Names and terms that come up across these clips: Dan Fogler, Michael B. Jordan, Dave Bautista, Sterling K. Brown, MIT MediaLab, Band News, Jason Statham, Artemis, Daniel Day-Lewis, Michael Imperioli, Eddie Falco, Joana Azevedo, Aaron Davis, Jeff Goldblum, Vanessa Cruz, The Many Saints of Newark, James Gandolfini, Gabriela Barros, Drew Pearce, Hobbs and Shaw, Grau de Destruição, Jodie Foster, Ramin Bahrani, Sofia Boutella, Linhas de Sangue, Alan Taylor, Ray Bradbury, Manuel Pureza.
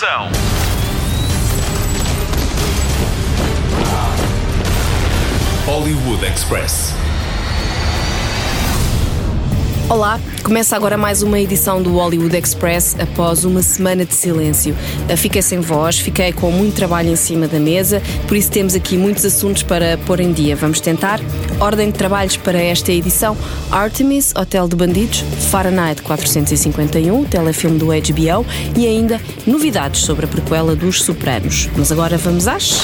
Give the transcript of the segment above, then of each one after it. Destruição. Hollywood Express. Olá, começa agora mais uma edição do Hollywood Express após uma semana de silêncio. Fiquei sem voz, fiquei com muito trabalho em cima da mesa, por isso temos aqui muitos assuntos para pôr em dia. Vamos tentar? Ordem de trabalhos para esta edição: Artemis, Hotel de Bandidos, Fahrenheit 451, telefilme do HBO e ainda novidades sobre a prequela dos Sopranos. Mas agora vamos às...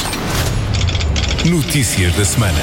Notícias da Semana.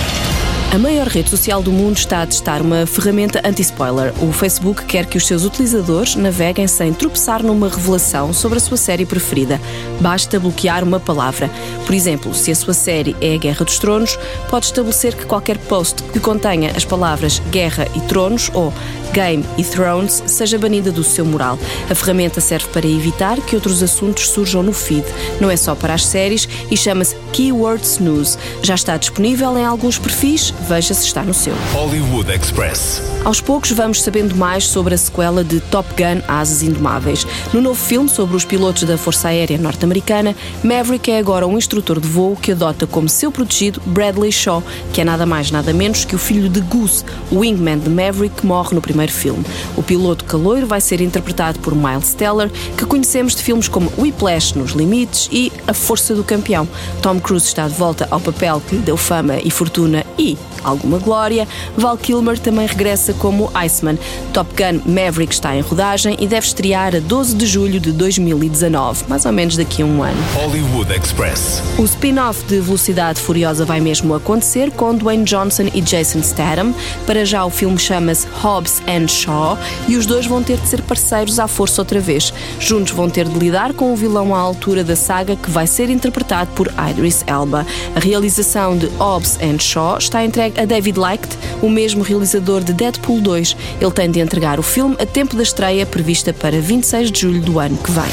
A maior rede social do mundo está a testar uma ferramenta anti-spoiler. O Facebook quer que os seus utilizadores naveguem sem tropeçar numa revelação sobre a sua série preferida. Basta bloquear uma palavra. Por exemplo, se a sua série é a Guerra dos Tronos, pode estabelecer que qualquer post que contenha as palavras Guerra e Tronos ou Game e Thrones seja banida do seu mural. A ferramenta serve para evitar que outros assuntos surjam no feed. Não é só para as séries e chama-se Keyword Snooze. Já está disponível em alguns perfis. Veja se está no seu. Hollywood Express. Aos poucos vamos sabendo mais sobre a sequela de Top Gun: Asas Indomáveis. No novo filme sobre os pilotos da Força Aérea Norte-Americana, Maverick é agora um instrutor de voo que adota como seu protegido Bradley Shaw, que é nada mais nada menos que o filho de Goose, o wingman de Maverick, que morre no primeiro filme. O piloto caloiro vai ser interpretado por Miles Teller, que conhecemos de filmes como Whiplash, Nos Limites e A Força do Campeão. Tom Cruise está de volta ao papel que lhe deu fama e fortuna e alguma glória. Val Kilmer também regressa como Iceman. Top Gun Maverick está em rodagem e deve estrear a 12 de julho de 2019, mais ou menos daqui a um ano. Hollywood Express. O spin-off de Velocidade Furiosa vai mesmo acontecer com Dwayne Johnson e Jason Statham. Para já o filme chama-se Hobbs and Shaw e os dois vão ter de ser parceiros à força outra vez. Juntos vão ter de lidar com o vilão à altura da saga, que vai ser interpretado por Idris Elba. A realização de Hobbs and Shaw está entregue a David Light, o mesmo realizador de Deadpool 2. Ele tem de entregar o filme a tempo da estreia, prevista para 26 de julho do ano que vem.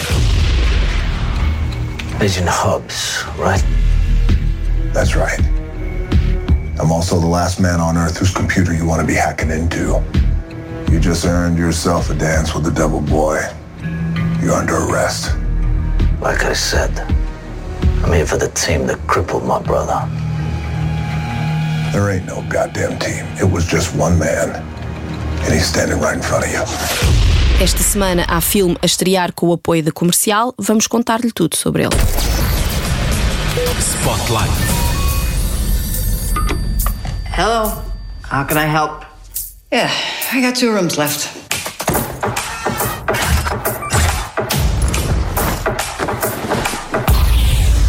Agent Hobbs, right? That's right. I'm also the last man on Earth whose computer you want to be hacking into. You just earned yourself a dance with the devil boy. You're under arrest. Like I said, I'm here for the team that crippled my brother. There ain't no goddamn team. It was just one man, and he's standing right in front of you. Esta semana há filme a estrear com o apoio da Comercial. Vamos contar-lhe tudo sobre ele. Spotlight. Hello. How can I help? Yeah, I got 2 rooms left.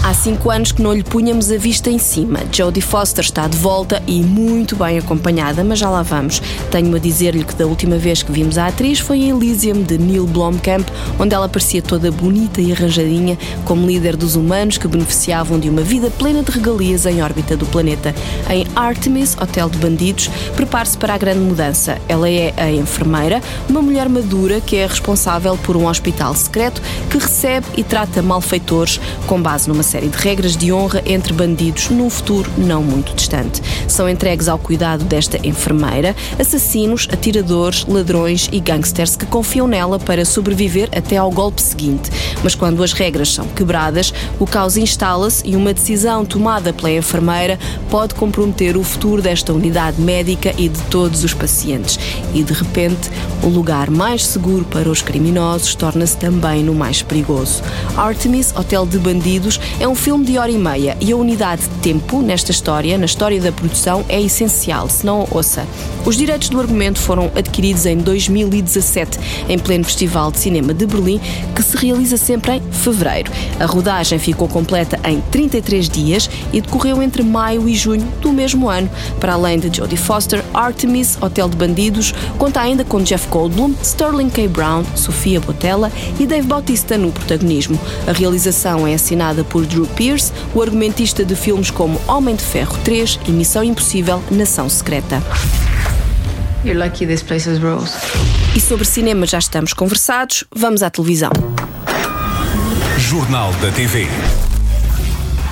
Há 5 anos que não lhe punhamos a vista em cima. Jodie Foster está de volta e muito bem acompanhada, mas já lá vamos. Tenho a dizer-lhe que da última vez que vimos a atriz foi em Elysium, de Neil Blomkamp, onde ela parecia toda bonita e arranjadinha, como líder dos humanos que beneficiavam de uma vida plena de regalias em órbita do planeta. Em Artemis, Hotel de Bandidos, prepare-se para a grande mudança. Ela é a enfermeira, uma mulher madura que é responsável por um hospital secreto que recebe e trata malfeitores com base numa série de regras de honra entre bandidos num futuro não muito distante. São entregues ao cuidado desta enfermeira assassinos, atiradores, ladrões e gangsters que confiam nela para sobreviver até ao golpe seguinte. Mas quando as regras são quebradas, o caos instala-se e uma decisão tomada pela enfermeira pode comprometer o futuro desta unidade médica e de todos os pacientes. E de repente, o lugar mais seguro para os criminosos torna-se também no mais perigoso. Artemis, Hotel de Bandidos, é um filme de 1h30 e a unidade de tempo nesta história, na história da produção, é essencial, se não a ouça. Os direitos do argumento foram adquiridos em 2017, em pleno Festival de Cinema de Berlim, que se realiza sempre em fevereiro. A rodagem ficou completa em 33 dias e decorreu entre maio e junho do mesmo ano. Para além de Jodie Foster, Artemis, Hotel de Bandidos, conta ainda com Jeff Goldblum, Sterling K. Brown, Sofia Boutella e Dave Bautista no protagonismo. A realização é assinada por Drew Pearce, o argumentista de filmes como Homem de Ferro 3 e Missão Impossível, Nação Secreta. You're lucky this place is rules. E sobre cinema já estamos conversados, vamos à televisão. Jornal da TV.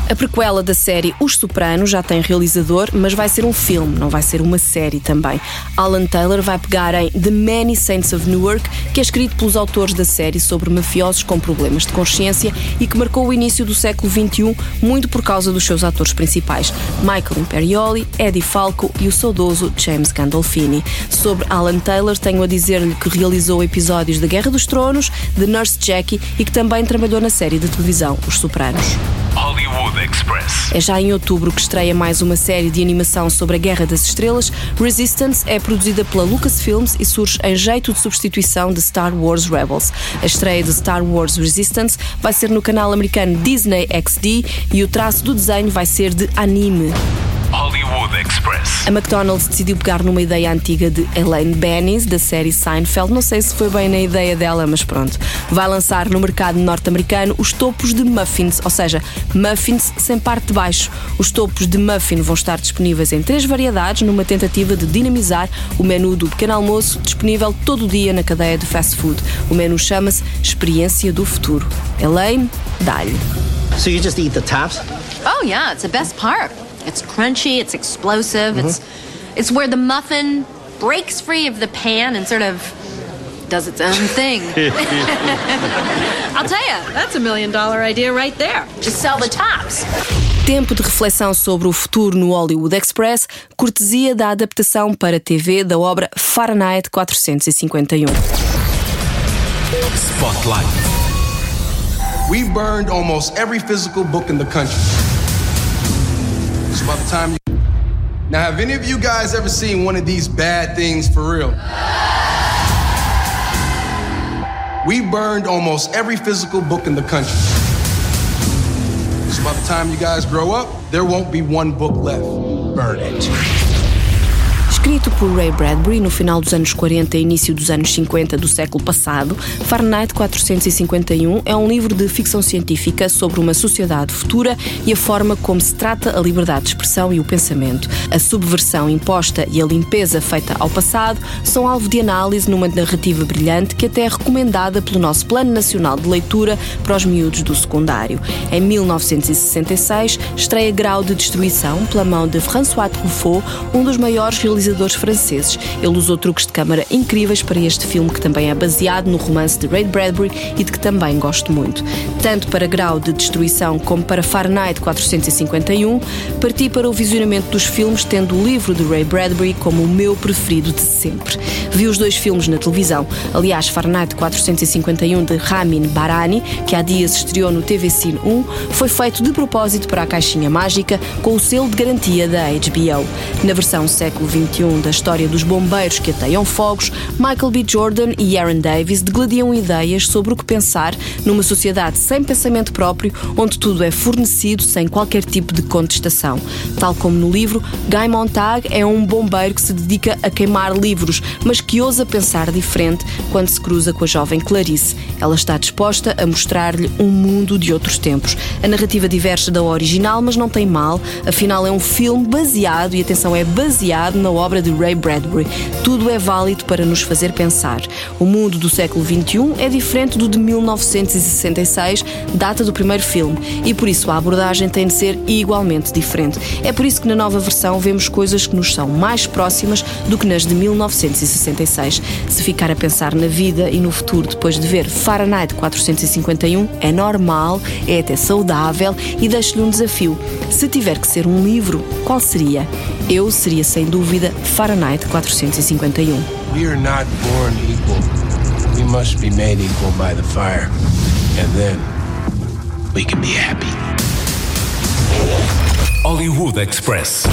A prequela da série Os Sopranos já tem realizador, mas vai ser um filme, não vai ser uma série também. Alan Taylor vai pegar em The Many Saints of Newark, que é escrito pelos autores da série sobre mafiosos com problemas de consciência e que marcou o início do século XXI muito por causa dos seus atores principais, Michael Imperioli, Eddie Falco e o saudoso James Gandolfini. Sobre Alan Taylor, tenho a dizer-lhe que realizou episódios de Guerra dos Tronos, de Nurse Jackie e que também trabalhou na série de televisão Os Sopranos. Hollywood Express. É já em outubro que estreia mais uma série de animação sobre a Guerra das Estrelas. Resistance é produzida pela Lucasfilms e surge em jeito de substituição de Star Wars Rebels. A estreia de Star Wars Resistance vai ser no canal americano Disney XD e o traço do desenho vai ser de anime. Hollywood Express. A McDonald's decidiu pegar numa ideia antiga de Elaine Bennis, da série Seinfeld. Não sei se foi bem na ideia dela, mas pronto. Vai lançar no mercado norte-americano os topos de muffins, ou seja, muffins sem parte de baixo. Os topos de muffin vão estar disponíveis em 3 variedades, numa tentativa de dinamizar o menu do pequeno almoço, disponível todo o dia na cadeia de fast food. O menu chama-se Experiência do Futuro. Elaine, dá-lhe. So you just eat the tops? Oh yeah, it's the best part. It's crunchy, it's explosive, it's where the muffin breaks free of the pan and sort of does its own thing. I'll tell you, that's a $1 million idea right there. Just sell the tops. Tempo de reflexão sobre o futuro no Hollywood Express, cortesia da adaptação para TV da obra Fahrenheit 451. Spotlight. We burned almost every physical book in the country. By the time you... Now, have any of you guys ever seen one of these bad things for real? We burned almost every physical book in the country. So by the time you guys grow up, there won't be one book left. Burn it. Escrito por Ray Bradbury no final dos anos 40 e início dos anos 50 do século passado, Fahrenheit 451 é um livro de ficção científica sobre uma sociedade futura e a forma como se trata a liberdade de expressão e o pensamento. A subversão imposta e a limpeza feita ao passado são alvo de análise numa narrativa brilhante que até é recomendada pelo nosso Plano Nacional de Leitura para os miúdos do secundário. Em 1966, estreia Grau de Destruição pela mão de François Truffaut, um dos maiores realizadores franceses. Ele usou truques de câmara incríveis para este filme, que também é baseado no romance de Ray Bradbury e de que também gosto muito. Tanto para Grau de Destruição como para Fahrenheit 451, parti para o visionamento dos filmes, tendo o livro de Ray Bradbury como o meu preferido de sempre. Vi os 2 filmes na televisão. Aliás, Fahrenheit 451 de Ramin Bahrani, que há dias estreou no TV Cine 1, foi feito de propósito para a caixinha mágica com o selo de garantia da HBO. Na versão século XXI da história dos bombeiros que ateiam fogos, Michael B. Jordan e Aaron Davis degladiam ideias sobre o que pensar numa sociedade sem pensamento próprio, onde tudo é fornecido sem qualquer tipo de contestação. Tal como no livro, Guy Montag é um bombeiro que se dedica a queimar livros, mas que ousa pensar diferente quando se cruza com a jovem Clarice. Ela está disposta a mostrar-lhe um mundo de outros tempos. A narrativa diverge da original, mas não tem mal, afinal é um filme baseado, e atenção, é baseado na obra de Ray Bradbury. Tudo é válido para nos fazer pensar. O mundo do século XXI é diferente do de 1966, data do primeiro filme, e por isso a abordagem tem de ser igualmente diferente. É por isso que na nova versão vemos coisas que nos são mais próximas do que nas de 1966. Se ficar a pensar na vida e no futuro depois de ver Fahrenheit 451, é normal, é até saudável, e deixo-lhe um desafio. Se tiver que ser um livro, qual seria? Eu seria, sem dúvida, Fahrenheit 451. We are not born equal. We must be made equal by the fire. And then we can be happy. Hollywood Express.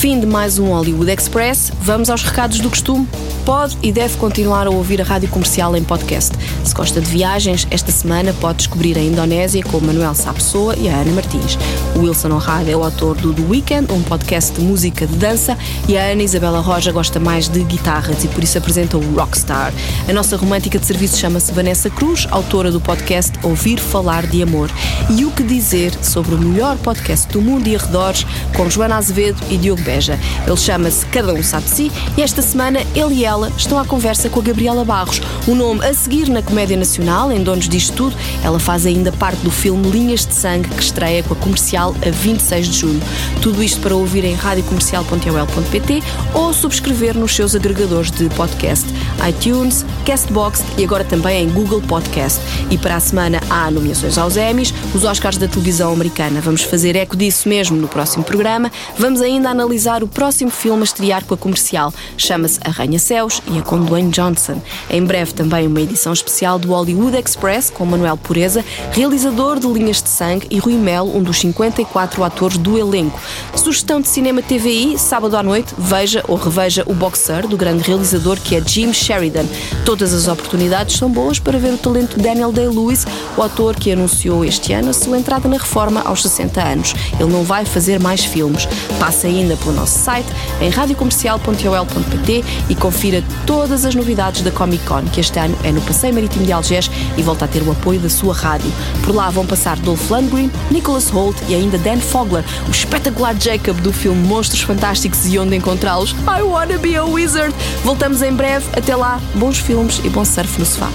Fim de mais um Hollywood Express. Vamos aos recados do costume. Pode e deve continuar a ouvir a Rádio Comercial em podcast. Se gosta de viagens, esta semana pode descobrir a Indonésia com o Manuel Sapessoa e a Ana Martins. O Wilson Honrado é o autor do The Weekend, um podcast de música de dança, e a Ana Isabela Roja gosta mais de guitarras e por isso apresenta o Rockstar. A nossa romântica de serviço chama-se Vanessa Cruz, autora do podcast Ouvir Falar de Amor. E o que dizer sobre o melhor podcast do mundo e arredores, com Joana Azevedo e Diogo inveja. Ele chama-se Cada Um Sabe de Si e esta semana ele e ela estão à conversa com a Gabriela Barros, o nome a seguir na Comédia Nacional, em Donos Disto Tudo. Ela faz ainda parte do filme Linhas de Sangue, que estreia com a Comercial a 26 de julho. Tudo isto para ouvir em radiocomercial.ol.pt ou subscrever nos seus agregadores de podcast, iTunes, Castbox e agora também em Google Podcast. E para a semana há nomeações aos Emmys, os Oscars da televisão americana. Vamos fazer eco disso mesmo no próximo programa. Vamos ainda analisar o próximo filme a estrear com a Comercial. Chama-se Arranha-Céus e é com Dwayne Johnson. Em breve também uma edição especial do Hollywood Express com Manuel Pureza, realizador de Linhas de Sangue, e Rui Melo, um dos 54 atores do elenco. Sugestão de cinema TVI, sábado à noite, veja ou reveja O Boxer, do grande realizador que é Jim Sheridan. Todas as oportunidades são boas para ver o talento de Daniel Day-Lewis, o ator que anunciou este ano a sua entrada na reforma aos 60 anos. Ele não vai fazer mais filmes. Passa ainda pelo nosso site em radiocomercial.ol.pt e confira todas as novidades da Comic Con, que este ano é no Passeio Marítimo de Algés e volta a ter o apoio da sua rádio. Por lá vão passar Dolph Lundgren, Nicholas Hoult e ainda Dan Fogler, o espetacular Jacob do filme Monstros Fantásticos e Onde Encontrá-los, I Wanna Be a Wizard. Voltamos em breve. Até lá, bons filmes e bom surf no sofá.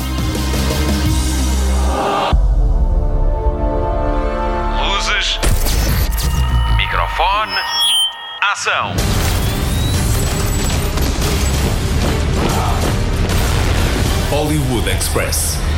Luzes, microfone, ação. Hollywood Express.